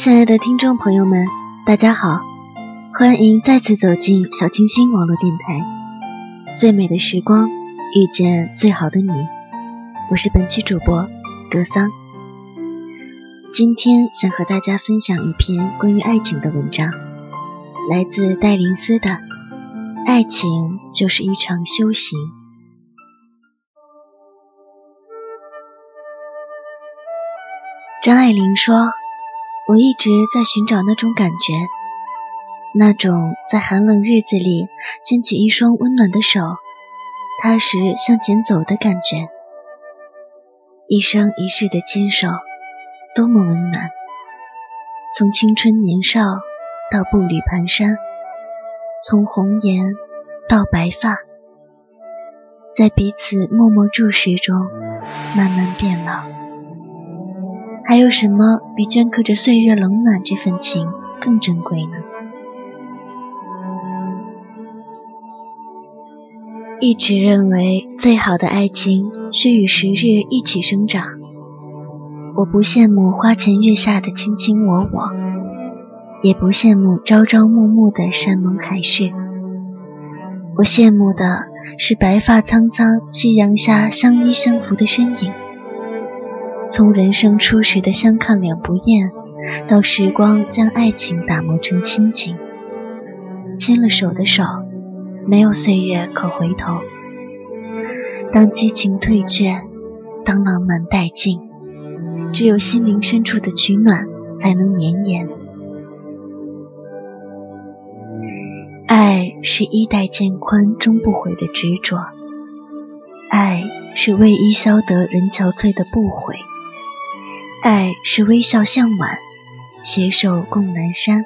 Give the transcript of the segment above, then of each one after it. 亲爱的听众朋友们，大家好，欢迎再次走进小清新网络电台，最美的时光遇见最好的你，我是本期主播格桑。今天想和大家分享一篇关于爱情的文章，来自戴林斯的《爱情就是一场修行》。张爱玲说，我一直在寻找那种感觉，那种在寒冷日子里牵起一双温暖的手，踏实向前走的感觉。一生一世的牵手，多么温暖。从青春年少到步履蹒跚，从红颜到白发，在彼此默默注视中慢慢变老。还有什么比镌刻着岁月冷暖这份情更珍贵呢？一直认为最好的爱情是与时日一起生长，我不羡慕花前月下的卿卿我我，也不羡慕朝朝暮暮的山盟海誓，我羡慕的是白发苍苍夕阳下相依相扶的身影。从人生初时的相看两不厌，到时光将爱情打磨成亲情，牵了手的手，没有岁月可回头。当激情退却，当浪漫殆尽，只有心灵深处的取暖才能绵延。爱是衣带渐宽终不悔的执着，爱是为伊消得人憔悴的不悔，爱是微笑向晚，携手共南山。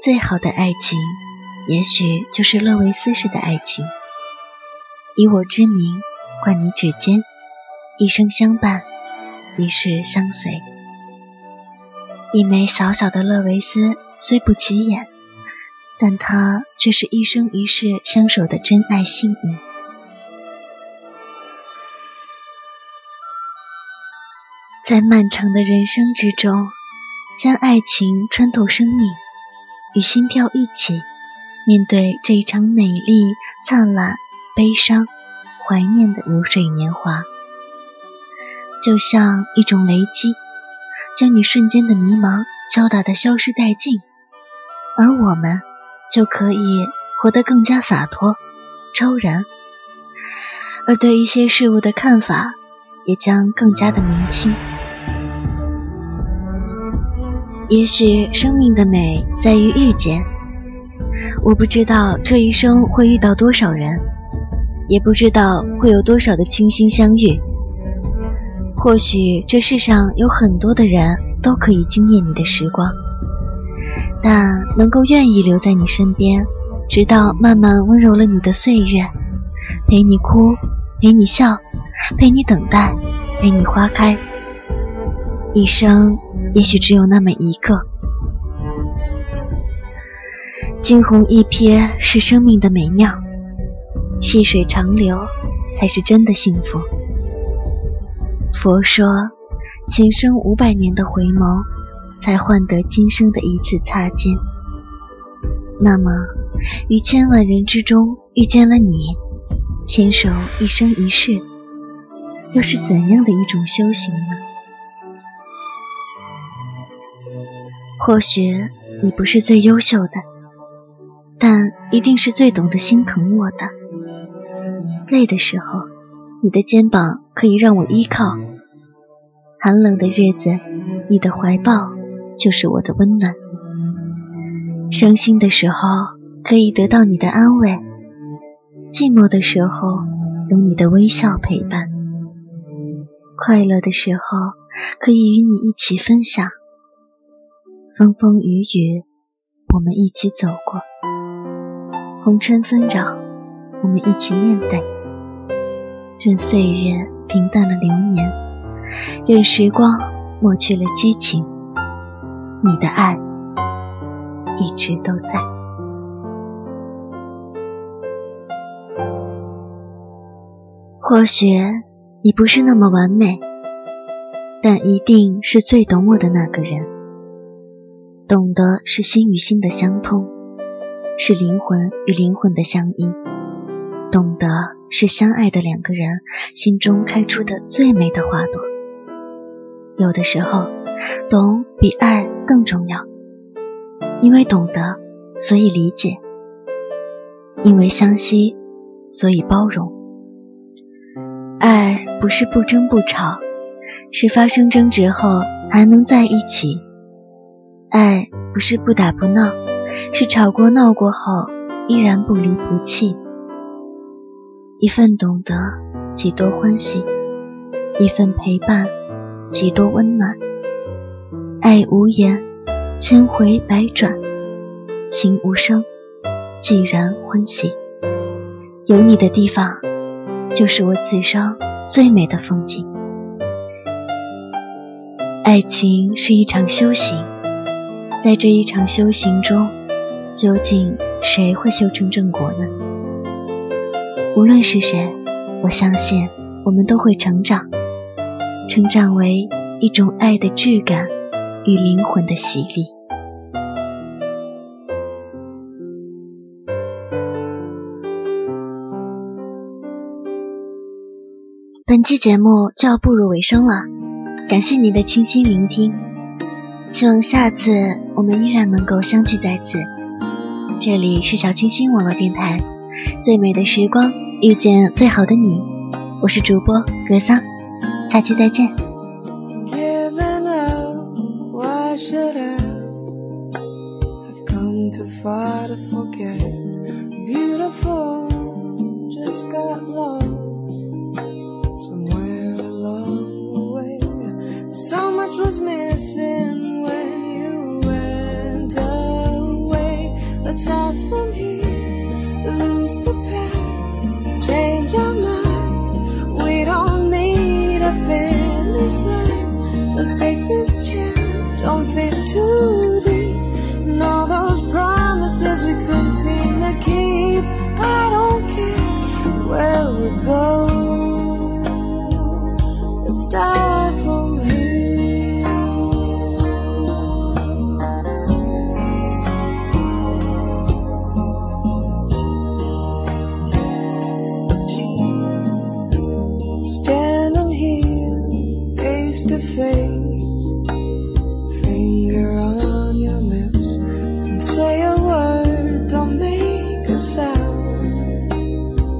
最好的爱情，也许就是勒维斯式的爱情，以我之名，冠你指尖，一生相伴，一世相随。一枚小小的勒维斯虽不起眼，但它却是一生一世相守的真爱信物。在漫长的人生之中，将爱情穿透生命，与心跳一起面对这一场美丽、灿烂、悲伤、怀念的如水年华，就像一种雷击，将你瞬间的迷茫敲打得消失殆尽，而我们就可以活得更加洒脱、超然，而对一些事物的看法也将更加的明清。也许生命的美在于遇见，我不知道这一生会遇到多少人，也不知道会有多少的倾心相遇。或许这世上有很多的人都可以惊艳你的时光，但能够愿意留在你身边，直到慢慢温柔了你的岁月，陪你哭，陪你笑，陪你等待，陪你花开，一生也许只有那么一个。惊鸿一瞥是生命的美妙，细水长流才是真的幸福。佛说，前生500年的回眸，才换得今生的一次擦肩。那么，于千万人之中遇见了你，牵手一生一世，又是怎样的一种修行呢？或许你不是最优秀的，但一定是最懂得心疼我的。累的时候，你的肩膀可以让我依靠；寒冷的日子，你的怀抱就是我的温暖；伤心的时候，可以得到你的安慰；寂寞的时候，有你的微笑陪伴；快乐的时候，可以与你一起分享。风风雨雨，我们一起走过；红尘纷扰，我们一起面对。任岁月平淡了流年，任时光抹去了激情，你的爱一直都在。或许你不是那么完美，但一定是最懂我的那个人。懂的是心与心的相通，是灵魂与灵魂的相依，懂得是相爱的两个人心中开出的最美的花朵。有的时候，懂比爱更重要，因为懂得，所以理解；因为相惜，所以包容。爱不是不争不吵，是发生争执后还能在一起；爱不是不打不闹，是吵过闹过后依然不离不弃。一份懂得，几多欢喜；一份陪伴，几多温暖。爱无言，千回百转；情无声，既然欢喜。有你的地方，就是我此生最美的风景。爱情是一场修行，在这一场修行中，究竟谁会修成正果呢？无论是谁，我相信我们都会成长，成长为一种爱的质感与灵魂的洗礼。本期节目就要步入尾声了，感谢你的倾心聆听，希望下次我们依然能够相聚在此。这里是小清新网络电台，最美的时光遇见最好的你，我是主播格桑，下期再见。So much was missing when you went away. Let's start from here, lose the past, change our minds. We don't need a finish line. Let's take this chance, don't think too deep. And all those promises we couldn't seem to keep. I don't care where we go. Let's start from here. To face, finger on your lips, don't say a word, don't make a sound.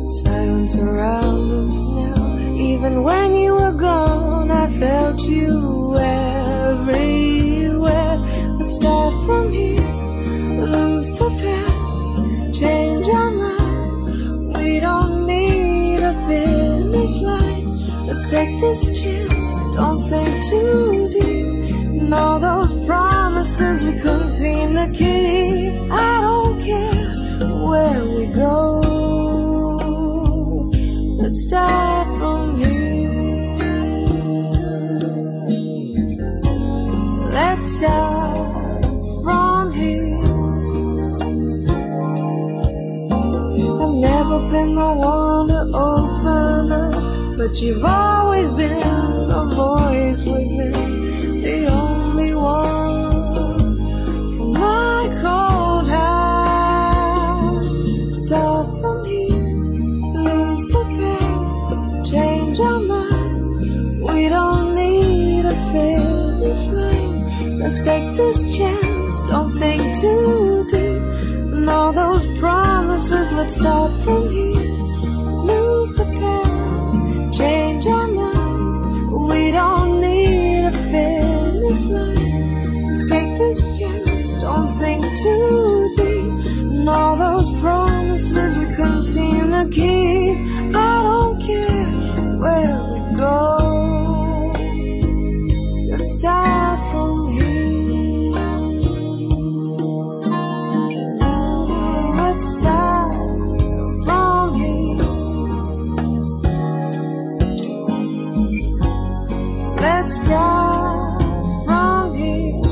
Silence around us now. Even when you were gone, I felt you everywhere. Let's start from here, lose the past, change our minds. We don't need a finish line. Let's take this chance. Don't think too deep. And all those promises we couldn't seem to keep. I don't care where we go. Let's start from here. Let's start from here. I've never been the one to open up, but you've always been a voice within, the only one for my cold heart. Start from here, lose the past, change our minds. We don't need a finish line. Let's take this chance, don't think too deep. And all those promises, let's start from here. Lose the past, change our minds. We don't need a finish line. Let's take this chance, don't think too deep. And all those promises we couldn't seem to keep. I don't care where we go. Let's start from here. Let's start from here. Let's start from here.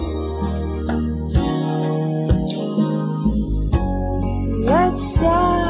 Let's start.